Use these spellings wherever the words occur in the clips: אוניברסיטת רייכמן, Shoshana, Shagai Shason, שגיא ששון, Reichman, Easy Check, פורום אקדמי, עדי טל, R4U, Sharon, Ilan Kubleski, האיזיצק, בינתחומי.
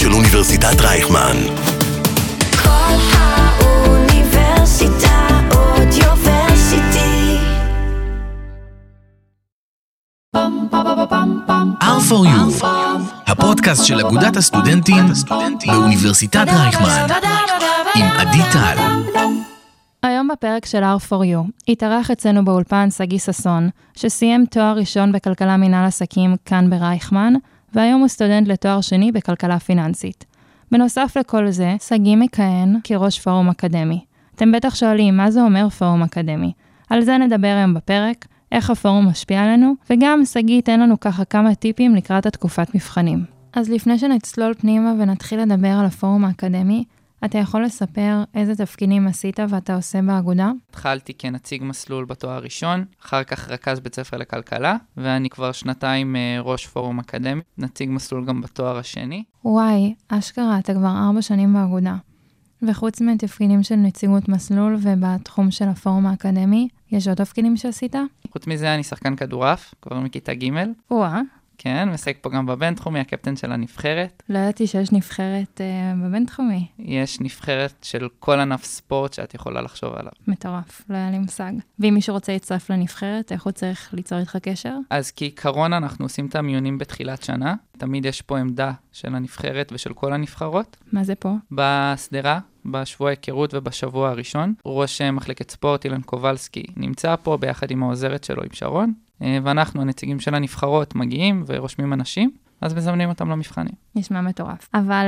של אוניברסיטת רייכמן. כל האוניברסיטה אודיוורסיטי. R4U, הפודקאסט של אגודת הסטודנטים באוניברסיטת רייכמן, עם עדי טל. היום בפרק של R4U התארח אצלנו באולפן שגיא ששון, שסיים תואר ראשון בכלכלה מנהל עסקים כאן ברייכמן, והיום הוא סטודנט לתואר שני בכלכלה פיננסית. בנוסף לכל זה, שגיא מכהן כראש פורום אקדמי. אתם בטח שואלים מה זה אומר פורום אקדמי. על זה נדבר היום בפרק, איך הפורום משפיע עלינו, וגם שגיא ייתן לנו ככה כמה טיפים לקראת התקופת מבחנים. אז לפני שנצלול פנימה ונתחיל לדבר על הפורום האקדמי, אתה יכול לספר איזה תפקידים עשית ואתה עושה באגודה? התחלתי כנציג מסלול בתואר הראשון, אחר כך רכז בית ספר לכלכלה, ואני כבר שנתיים ראש פורום אקדמי, נציג מסלול גם בתואר השני. וואי, אשכרה, אתה כבר 4 שנים באגודה. וחוץ מהתפקידים של נציגות מסלול ובתחום של הפורום האקדמי, יש עוד תפקידים שעשית? חוץ מזה אני שחקן כדורעף, כבר מכיתה ג'. וואה. כן, משחק פה גם בבינתחומי, הקפטן של הנבחרת. לא ידעתי שיש נבחרת בבינתחומי. יש נבחרת של כל ענף ספורט שאת יכולה לחשוב עליו. מטורף, לא היה לי מושג. ואם מישהו רוצה להצטרף לנבחרת, איך הוא צריך ליצור איתך קשר? אז כעיקרון אנחנו עושים את המיונים בתחילת שנה. תמיד יש פה עמדה של הנבחרת ושל כל הנבחרות. מה זה פה? בסדרה, בשבוע ההיכרות ובשבוע הראשון. ראש מחלקת ספורט, אילן קובלסקי, נמצא פה ביחד עם העוזרת שלו, עם שרון. ואנחנו, הנציגים של הנבחרות, מגיעים ורושמים אנשים, אז מזמנים אותם למבחנים. נשמע מטורף. אבל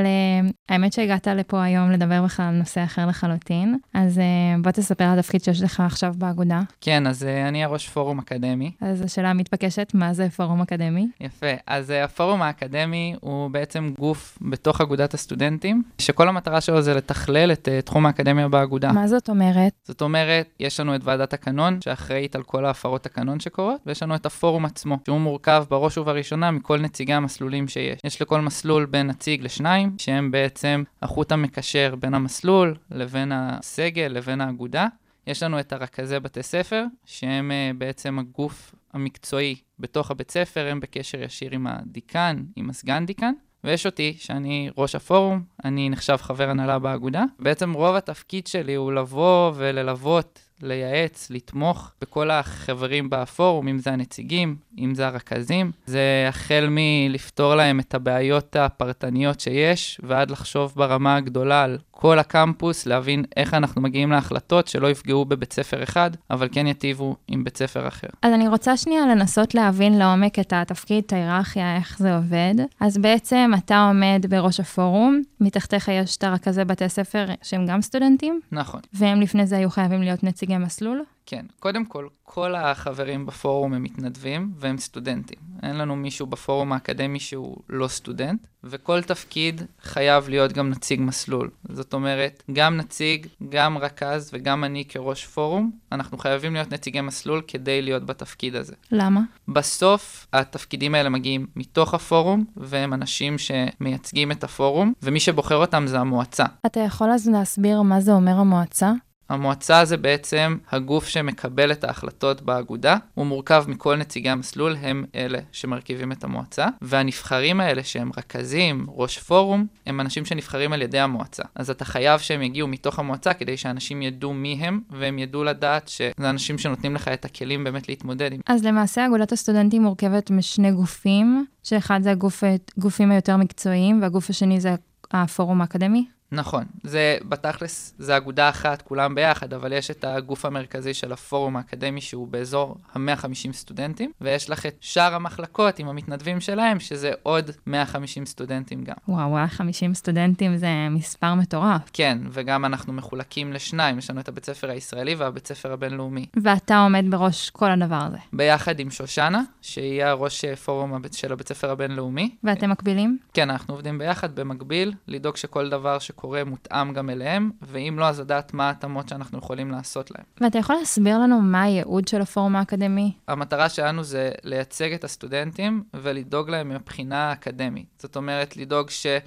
האמת שהגעת לפה היום לדבר בכלל על נושא אחר לחלוטין, אז בוא תספר על התפקיד שיש לך עכשיו באגודה. כן, אז אני ראש פורום אקדמי. אז השאלה המתבקשת, מה זה פורום אקדמי? יפה, אז הפורום האקדמי הוא בעצם גוף בתוך אגודת הסטודנטים, שכל המטרה שלו זה לתכלל את תחום האקדמיה באגודה. מה זאת אומרת? זאת אומרת, יש לנו את ועדת הקנון, שאחראית על כל ההפרות הקנון שקורות, ויש לנו את הפורום עצמו, שהוא מורכב בראש ובראשונה מכל נציגי המסלולים שיש. יש לכל מסלול בין נציג ל2, שהם בעצם החוט המקשר בין המסלול לבין הסגל, לבין האגודה. יש לנו את הרכזי בתי ספר, שהם בעצם הגוף המקצועי בתוך הבית ספר, הם בקשר ישיר עם הדיקן, עם הסגן דיקן. ויש אותי, שאני ראש הפורום, אני נחשב חבר הנהלה באגודה. בעצם רוב התפקיד שלי הוא לבוא וללוות, לייעץ, לתמוך בכל החברים בפורום, אם זה הנציגים, אם זה הרכזים. זה החל מלפתור להם את הבעיות הפרטניות שיש, ועד לחשוב ברמה הגדולה על כל הקמפוס, להבין איך אנחנו מגיעים להחלטות שלא יפגעו בבית ספר אחד, אבל כן יטיבו עם בית ספר אחר. אז אני רוצה שנייה לנסות להבין לעומק את התפקיד, את ההיררכיה, איך זה עובד. אז בעצם אתה עומד בראש הפורום, מתחתיך יש את הרכזי בתי ספר שהם גם סטודנטים? נכון. והם לפני זה היו חייבים להיות נציגים מסלול? כן, קודם כל, כל החברים בפורום הם מתנדבים והם סטודנטים. אין לנו מישהו בפורום האקדמי שהוא לא סטודנט, וכל תפקיד חייב להיות גם נציג מסלול. זאת אומרת, גם נציג, גם רכז וגם אני כראש פורום, אנחנו חייבים להיות נציגי מסלול כדי להיות בתפקיד הזה. למה? בסוף, התפקידים האלה מגיעים מתוך הפורום, והם אנשים שמייצגים את הפורום, ומי שבוחר אותם זה המועצה. אתה יכול אז להסביר מה זה אומר המועצה? המועצה זה בעצם הגוף שמקבל את ההחלטות באגודה, הוא מורכב מכל נציגי המסלול, הם אלה שמרכיבים את המועצה, והנבחרים האלה שהם רכזים, ראש פורום, הם אנשים שנבחרים על ידי המועצה. אז אתה חייב שהם יגיעו מתוך המועצה כדי שאנשים ידעו מי הם, והם ידעו לדעת שזה אנשים שנותנים לך את הכלים באמת להתמודד עם. אז למעשה אגודת הסטודנטים מורכבת משני גופים, שאחד זה הגופים היותר מקצועיים, והגוף השני זה הפורום האקדמי. נכון, זה בתכלס, זה אגודה אחת, כולם ביחד, אבל יש את הגוף המרכזי של הפורום האקדמי שהוא באזור 150 סטודנטים, ויש לך את שאר המחלקות עם המתנדבים שלהם, שזה עוד 150 סטודנטים גם. וואו, 150 סטודנטים זה מספר מטורף. כן, וגם אנחנו מחולקים ל2, יש לנו את הבית ספר הישראלי והבית ספר הבינלאומי. ואתה עומד בראש כל הדבר הזה. ביחד עם שושנה, שהיא הראש פורום של הבית ספר הבינלאומי. ואתם מקבילים? כן, אנחנו עובדים ביחד במקביל, לדאוג שכל דבר קורה מותאם גם אליהם, ואם לא, אז לדעת מה התאמות שאנחנו יכולים לעשות להם. ואתה יכול להסביר לנו מה הייעוד של הפורום האקדמי? המטרה שלנו זה לייצג את הסטודנטים ולדאוג להם מבחינה האקדמית. זאת אומרת, לדאוג שלא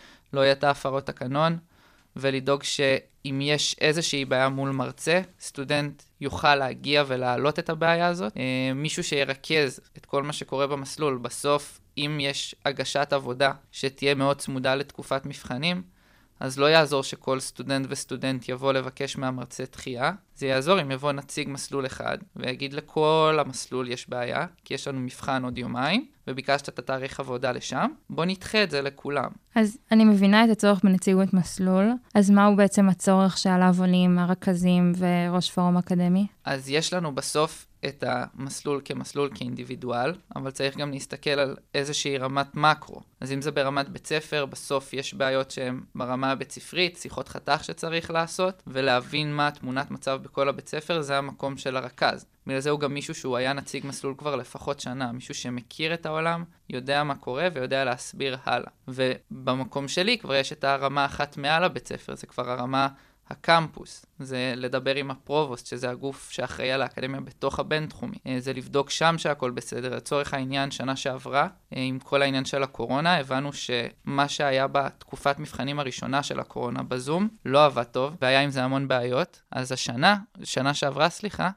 יהיה את ההפרות הקנון, ולדאוג ש... אם יש איזושהי בעיה מול מרצה, סטודנט יוכל להגיע ולהעלות את הבעיה הזאת. מישהו שירכז את כל מה שקורה במסלול. בסוף, אם יש הגשת עבודה שתהיה מאוד צמודה לתקופת מבחנים, אז לא יעזור שכל סטודנט וסטודנט יבוא לבקש מהמרצה דחייה. זה יעזור אם יבוא נציג מסלול אחד ויגיד לכל המסלול יש בעיה, כי יש לנו מבחן עוד יומיים, וביקשת את התאריך עבודה לשם, בוא נדחה את זה לכולם. אז אני מבינה את הצורך בנציגות מסלול, אז מהו בעצם הצורך שעליו עולים הרכזים וראש פורום אקדמי? אז יש לנו בסוף את המסלול כמסלול כאינדיבידואל, אבל צריך גם להסתכל על איזושהי רמת מקרו. אז אם זה ברמת בית ספר, בסוף יש בעיות שהן ברמה הבית ספרית, שיחות חתך שצריך לעשות, ולהבין מה תמונת מצב בכל הבית ספר, זה המקום של הרכז. בגלל זה הוא גם מישהו שהוא היה נציג מסלול כבר לפחות שנה, מישהו שמכיר את העולם, יודע מה קורה ויודע להסביר הלאה. ובמקום שלי כבר יש את הרמה אחת מעל הבית ספר, זה כבר הרמה הקמפוס, זה לדבר עם הפרובוסט, שזה הגוף שאחראי על האקדמיה בתוך הבינתחומי. זה לבדוק שם שהכל בסדר. לצורך העניין, שנה שעברה, עם כל העניין של הקורונה, הבנו שמה שהיה בתקופת מבחנים הראשונה של הקורונה בזום, לא עבד טוב, והיה עם זה המון בעיות. אז השנה, שנה שעברה,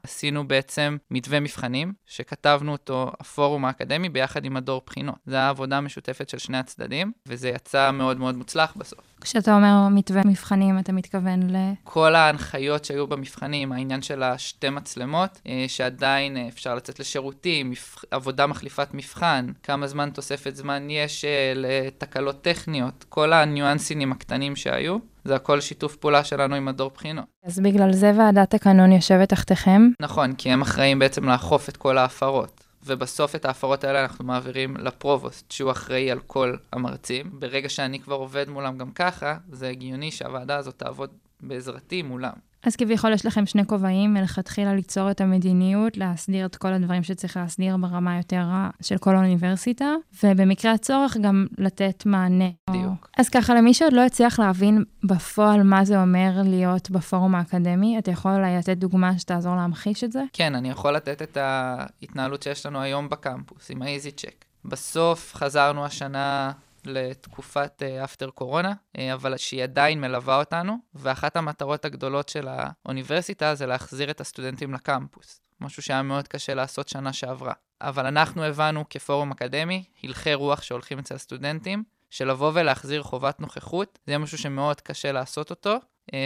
עשינו בעצם מתווה מבחנים, שכתבנו אותו הפורום האקדמי ביחד עם הדור בחינות. זו העבודה משותפת של שני הצדדים, וזה יצא מאוד מאוד מוצלח בסוף. כשאתה אומר מתווה מבחנים, אתה מתכוון לכל ההנחיות שהיו במבחנים, העניין של השתי מצלמות, שעדיין אפשר לצאת לשירותים, עבודה מחליפת מבחן, כמה זמן תוספת זמן יש לתקלות טכניות, כל הניואנסינים הקטנים שהיו, זה הכל שיתוף פעולה שלנו עם הדור בחינות. אז בגלל זה ועדת הקנון יושבת תחתיכם? נכון, כי הם אחראים בעצם לאכוף את כל ההפרות. ובסוף את ההפרות האלה אנחנו מעבירים לפרובוסט, שהוא אחראי על כל המרצים. ברגע שאני כבר עובד מולם גם ככה, זה הגיוני שהוועדה הזאת תעבוד בעזרתי מולם. אז כביכול יש לכם שני כובעים, מלכתחילה ליצור את המדיניות, להסדיר את כל הדברים שצריך להסדיר ברמה יותר של כל האוניברסיטה, ובמקרה הצורך גם לתת מענה. בדיוק. אז ככה, למי שעוד לא הצליח להבין בפועל מה זה אומר להיות בפורום האקדמי, אתה יכול אולי לתת דוגמה שתעזור להמחיש את זה? כן, אני יכול לתת את ההתנהלות שיש לנו היום בקמפוס, עם ה-Easy Check. בסוף חזרנו השנה לתקופת אפטר קורונה, אבל שהיא עדיין מלווה אותנו, ואחת המטרות הגדולות של האוניברסיטה זה להחזיר את הסטודנטים לקמפוס, משהו שהיה מאוד קשה לעשות שנה שעברה. אבל אנחנו הבנו כפורום אקדמי, הלכי רוח שהולכים אצל הסטודנטים, שלבוא ולהחזיר חובת נוכחות, זה משהו שמאוד קשה לעשות אותו,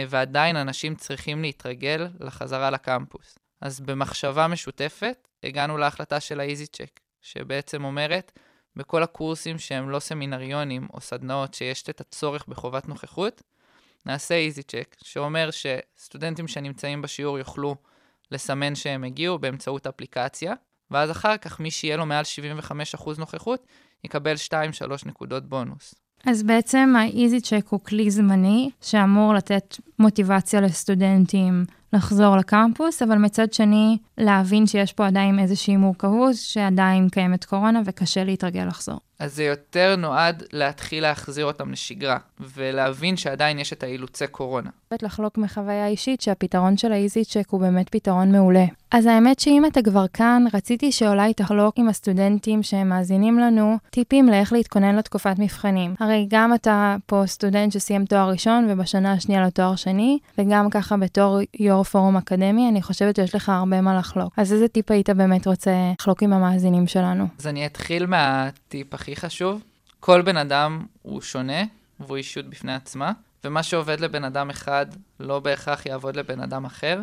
ועדיין אנשים צריכים להתרגל לחזרה לקמפוס. אז במחשבה משותפת, הגענו להחלטה של ה-Easy Check, שבעצם אומרת, בכל הקורסים שהם לא סמינריונים או סדנאות שיש את הצורך בחובת נוכחות, נעשה איזי צ'ק, שאומר שסטודנטים שנמצאים בשיעור יוכלו לסמן שהם הגיעו באמצעות אפליקציה, ואז אחר כך מי שיהיה לו מעל 75% נוכחות יקבל 2-3 נקודות בונוס. אז בעצם האיזי צ'ק הוא כלי זמני שאמור לתת מוטיבציה לסטודנטים לחזור לקמפוס, אבל מצד שני להבין שיש פה עדיין איזושהי מורכבות שעדיין קיימת קורונה וקשה להתרגל לחזור. אז זה יותר נועד להתחיל להחזיר אותם לשגרה ולהבין שעדיין יש את האילוצי קורונה. לחלוק מחוויה אישית שהפתרון של ה-Easy Check הוא באמת פתרון מעולה. אז האמת שאם אתה כבר כאן, רציתי שאולי תחלוק עם הסטודנטים שהם מאזינים לנו טיפים לאיך להתכונן לתקופת מבחנים. הרי גם אתה פה סטודנט שסיים תואר ראשון ובשנה השנייה לתואר שני, וגם ככה בתור יו"ר פורום אקדמי, אני חושבת שיש לך הרבה מה לחלוק. אז איזה טיפ היית באמת רוצה לחלוק עם המאזינים שלנו? אז אני אתחיל מהטיפ הכי חשוב. כל בן אדם הוא שונה והוא אישיות בפני עצמה. ומה שעובד לבן אדם אחד לא בהכרח יעבוד לבן אדם אחר,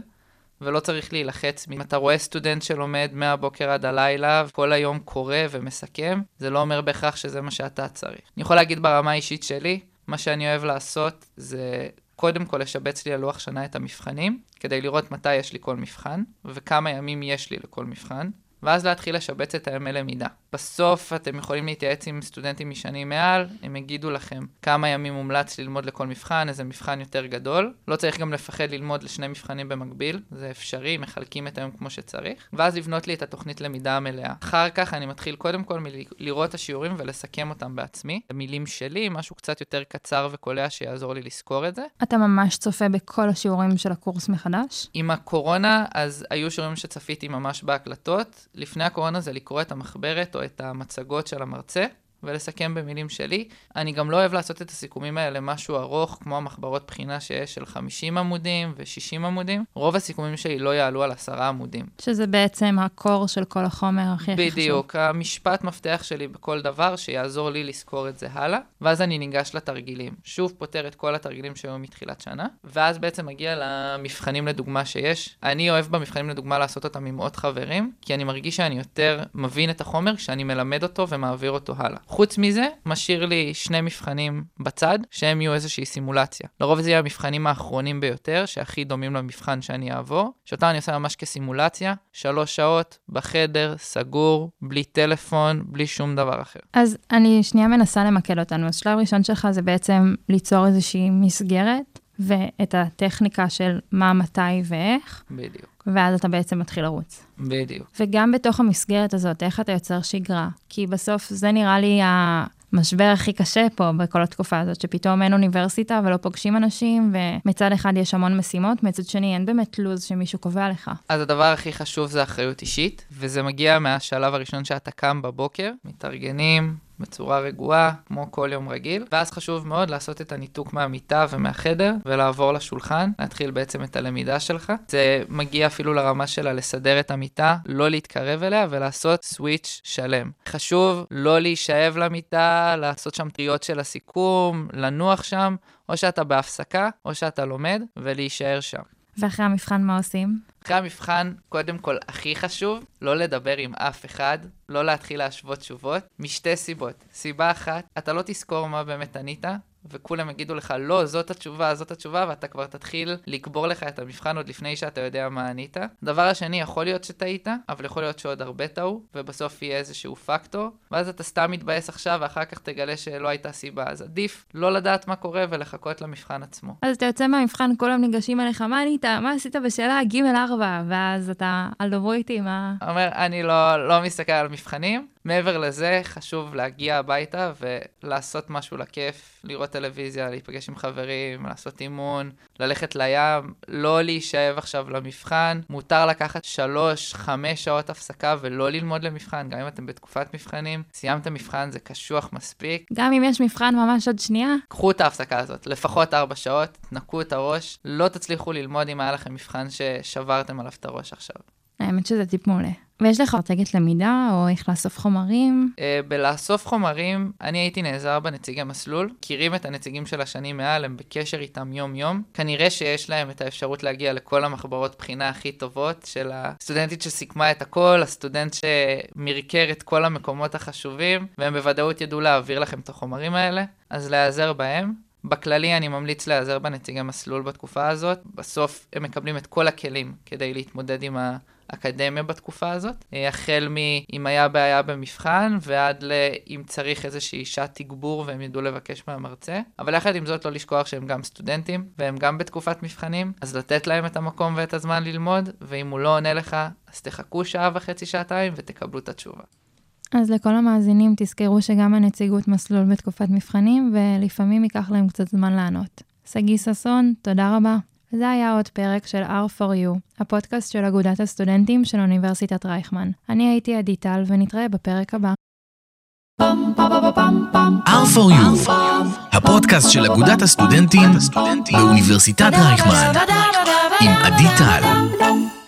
ולא צריך להילחץ. אם אתה רואה סטודנט שלומד מהבוקר עד הלילה, כל היום קורא ומסכם, זה לא אומר בהכרח שזה מה שאתה צריך. אני יכול להגיד ברמה האישית שלי, מה שאני אוהב לעשות זה קודם כל לשבץ לי על לוח שנה את המבחנים, כדי לראות מתי יש לי כל מבחן, וכמה ימים יש לי לכל מבחן, ואז להתחיל לשבץ את הימים למידה. בסוף אתם יכולים להתייעץ עם סטודנטים משנים מעל, הם יגידו לכם כמה ימים מומלץ ללמוד לכל מבחן, איזה מבחן יותר גדול. לא צריך גם לפחד ללמוד לשני מבחנים במקביל, זה אפשרי, מחלקים את היום כמו שצריך, ואז לבנות לי את התוכנית למידה המלאה. אחר כך אני מתחיל קודם כל לראות את השיעורים ולסכם אותם בעצמי. המילים שלי, משהו קצת יותר קצר וקולע שיעזור לי לזכור את זה. אתה ממש צופה בכל השיעורים של הקורס מחדש? עם הקורונה, אז היו שיעורים שצפיתי ממש בהקלטות. לפני הקורונה זה לקרוא את המחברת או את המצגות של המרצה, ולסכם במילים שלי. אני גם לא אוהב לעשות את הסיכומים האלה למשהו ארוך, כמו המחברות בחינה שיש של 50 עמודים ו-60 עמודים. רוב הסיכומים שלי לא יעלו על 10 עמודים. שזה בעצם הקור של כל החומר הכי חשוב. בדיוק, המשפט מפתח שלי בכל דבר שיעזור לי לזכור את זה הלאה, ואז אני ניגש לתרגילים. שוב פותר את כל התרגילים שהיו מתחילת שנה, ואז בעצם מגיע למבחנים לדוגמה שיש. אני אוהב במבחנים לדוגמה לעשות אותם עם עוד חברים, כי אני מרגיש שאני יותר מבין את החומר כשאני מלמד אותו ומעביר אותו הלאה. חוץ מזה, משאיר לי שני מבחנים בצד, שהם יהיו איזושהי סימולציה. לרוב זה יהיו המבחנים האחרונים ביותר, שהכי דומים למבחן שאני אעבור, שאותה אני עושה ממש כסימולציה, 3 שעות, בחדר, סגור, בלי טלפון, בלי שום דבר אחר. אז אני שנייה מנסה למקד אותנו. השלב הראשון שלך זה בעצם ליצור איזושהי מסגרת, ואת הטכניקה של מה, מתי ואיך. בדיוק. ואז אתה בעצם מתחיל לרוץ. בדיוק. וגם בתוך המסגרת הזאת, איך אתה יוצר שגרה? כי בסוף זה נראה לי המשבר הכי קשה פה בכל התקופה הזאת, שפתאום אין אוניברסיטה ולא פוגשים אנשים, ומצד אחד יש המון משימות, מצד שני אין באמת לוז שמישהו קובע לך. אז הדבר הכי חשוב זה אחריות אישית, וזה מגיע מהשלב הראשון שאתה קם בבוקר, מתארגנים בצורה רגועה, כמו כל יום רגיל. ואז חשוב מאוד לעשות את הניתוק מהמיטה ומהחדר, ולעבור לשולחן, להתחיל בעצם את הלמידה שלך. זה מגיע אפילו לרמה שלה לסדר את המיטה, לא להתקרב אליה, ולעשות סוויץ' שלם. חשוב לא להישאב למיטה, לעשות שם טריות של הסיכום, לנוח שם, או שאתה בהפסקה, או שאתה לומד, ולהישאר שם. ואחרי המבחן מה עושים? אחרי המבחן, קודם כל, הכי חשוב, לא לדבר עם אף אחד, לא להתחיל להשוות תשובות, משתי סיבות. סיבה אחת, אתה לא תזכור מה באמת ענית, וכולם יגידו לך, לא, זאת התשובה, ואתה כבר תתחיל לקבור לך את המבחן עוד לפני שאתה יודע מה ענית. דבר השני, יכול להיות שטעית, אבל יכול להיות שעוד הרבה טעו, ובסוף יהיה איזשהו פקטור, ואז אתה סתם מתבאס עכשיו, ואחר כך תגלה שלא הייתה סיבה. אז עדיף לא לדעת מה קורה ולחכות למבחן עצמו. אז אתה יוצא מהמבחן, כולם ניגשים עליך, מה ענית? מה עשית בשאלה? ג' 4, ואז אתה דברו איתי, מה? אומר, אני לא מסתכל על מבחנים. מעבר לזה, חשוב להגיע הביתה ולעשות משהו לכיף, לראות טלוויזיה, להיפגש עם חברים, לעשות אימון, ללכת לים, לא להישאב עכשיו למבחן. מותר לקחת 3-5 שעות הפסקה ולא ללמוד למבחן, גם אם אתם בתקופת מבחנים. סיימת מבחן, זה קשוח מספיק. גם אם יש מבחן ממש עוד שנייה? קחו את ההפסקה הזאת, לפחות 4 שעות, תנקו את הראש, לא תצליחו ללמוד אם היה לכם מבחן ששברתם עליו את הראש עכשיו. האמת שזה טיפ מעולה. ויש לך אסטרטגיית למידה, או איך לאסוף חומרים? בלאסוף חומרים, אני הייתי נעזר בנציגי מסלול, מכירים את הנציגים של השנים מעל, הם בקשר איתם יום-יום. כנראה שיש להם את האפשרות להגיע לכל המחברות בחינה הכי טובות, של הסטודנטית שסיכמה את הכל, הסטודנט שמרקר את כל המקומות החשובים, והם בוודאות ידעו להעביר לכם את החומרים האלה, אז להיעזר בהם. בכללי אני ממליץ להיעזר בנציגי מסלול בתקופה הזאת. בסוף הם מקבלים את כל הכלים כדי להתמודד עם האקדמיה בתקופה הזאת. החל אם היה בעיה במבחן ועד אם צריך איזושהי שעת תגבור והם ידעו לבקש מהמרצה. אבל יחד עם זאת לא לשכוח שהם גם סטודנטים והם גם בתקופת מבחנים. אז לתת להם את המקום ואת הזמן ללמוד, ואם הוא לא עונה לך אז תחכו 1.5-2 שעות ותקבלו את התשובה. אז לכל המאזינים תזכרו שגם הנציגות מסלול בתקופת מבחנים, ולפעמים ייקח להם קצת זמן לענות. שגיא ששון, תודה רבה. זה היה עוד פרק של R4U, הפודקאסט של אגודת הסטודנטים של אוניברסיטת רייכמן. אני הייתי עדי טל, ונתראה בפרק הבא. R4U, הפודקאסט של אגודת הסטודנטים באוניברסיטת רייכמן, עם עדי טל.